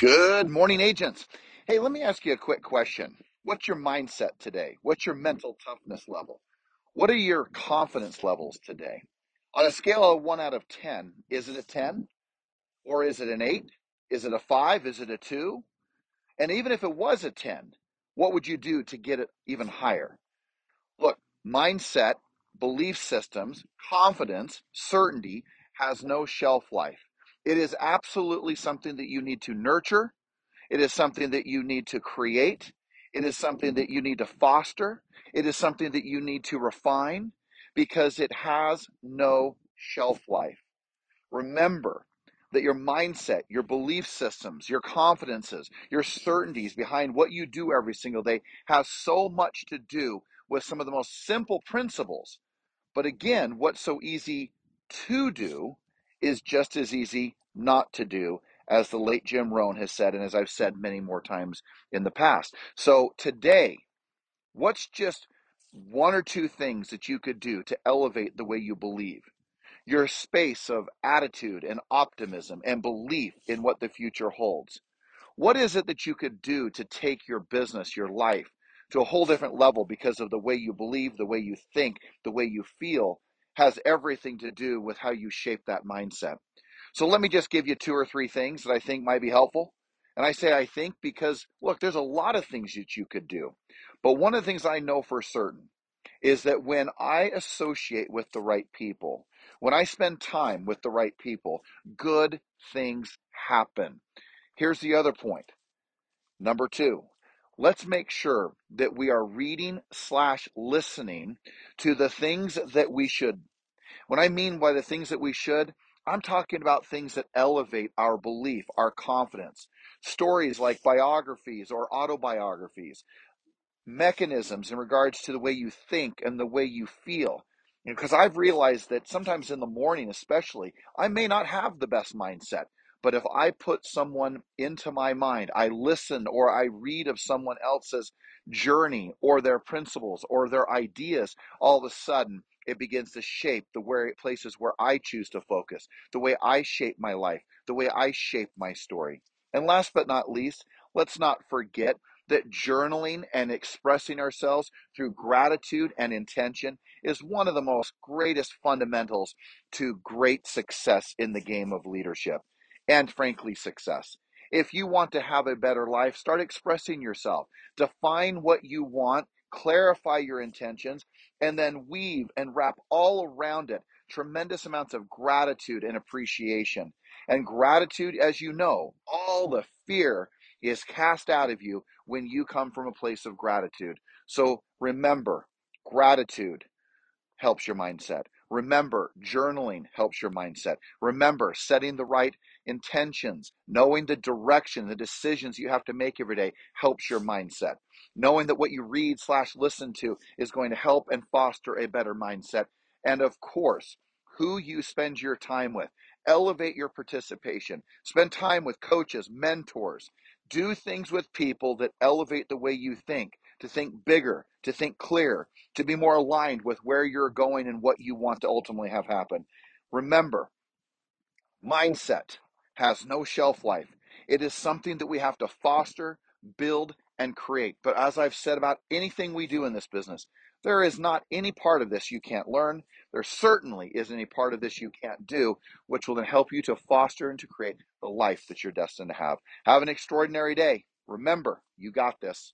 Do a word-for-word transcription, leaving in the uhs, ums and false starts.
Good morning, agents. Hey, let me ask you a quick question. What's your mindset today? What's your mental toughness level? What are your confidence levels today? On a scale of one out of ten, is it a ten? Or is it an eight? Is it a five? Is it a two? And even if it was a ten, what would you do to get it even higher? Look, mindset, belief systems, confidence, certainty has no shelf life. It is absolutely something that you need to nurture. It is something that you need to create. It is something that you need to foster. It is something that you need to refine because it has no shelf life. Remember that your mindset, your belief systems, your confidences, your certainties behind what you do every single day has so much to do with some of the most simple principles. But again, what's so easy to do is just as easy not to do, as the late Jim Rohn has said, and as I've said many more times in the past. So today, what's just one or two things that you could do to elevate the way you believe? Your space of attitude and optimism and belief in what the future holds. What is it that you could do to take your business, your life, to a whole different level because of the way you believe, the way you think, the way you feel? Has everything to do with how you shape that mindset. So let me just give you two or three things that I think might be helpful. And I say I think because, look, there's a lot of things that you could do. But one of the things I know for certain is that when I associate with the right people, when I spend time with the right people, good things happen. Here's the other point. Number two. Let's make sure that we are reading slash listening to the things that we should. When I mean by the things that we should, I'm talking about things that elevate our belief, our confidence. Stories like biographies or autobiographies. Mechanisms in regards to the way you think and the way you feel. Because I've realized that sometimes in the morning especially, I may not have the best mindset. But if I put someone into my mind, I listen or I read of someone else's journey or their principles or their ideas, all of a sudden it begins to shape the where places where I choose to focus, the way I shape my life, the way I shape my story. And last but not least, let's not forget that journaling and expressing ourselves through gratitude and intention is one of the most greatest fundamentals to great success in the game of leadership. And frankly, success. If you want to have a better life, start expressing yourself. Define what you want, clarify your intentions, and then weave and wrap all around it tremendous amounts of gratitude and appreciation. And gratitude, as you know, all the fear is cast out of you when you come from a place of gratitude. So remember, gratitude helps your mindset. Remember, journaling helps your mindset. Remember, setting the right intentions, knowing the direction, the decisions you have to make every day helps your mindset. Knowing that what you read slash listen to is going to help and foster a better mindset. And of course, who you spend your time with. Elevate your participation. Spend time with coaches, mentors. Do things with people that elevate the way you think, to think bigger, to think clear, to be more aligned with where you're going and what you want to ultimately have happen. Remember, mindset has no shelf life. It is something that we have to foster, build, and create. But as I've said about anything we do in this business, there is not any part of this you can't learn. There certainly isn't any part of this you can't do, which will then help you to foster and to create the life that you're destined to have. Have an extraordinary day. Remember, you got this.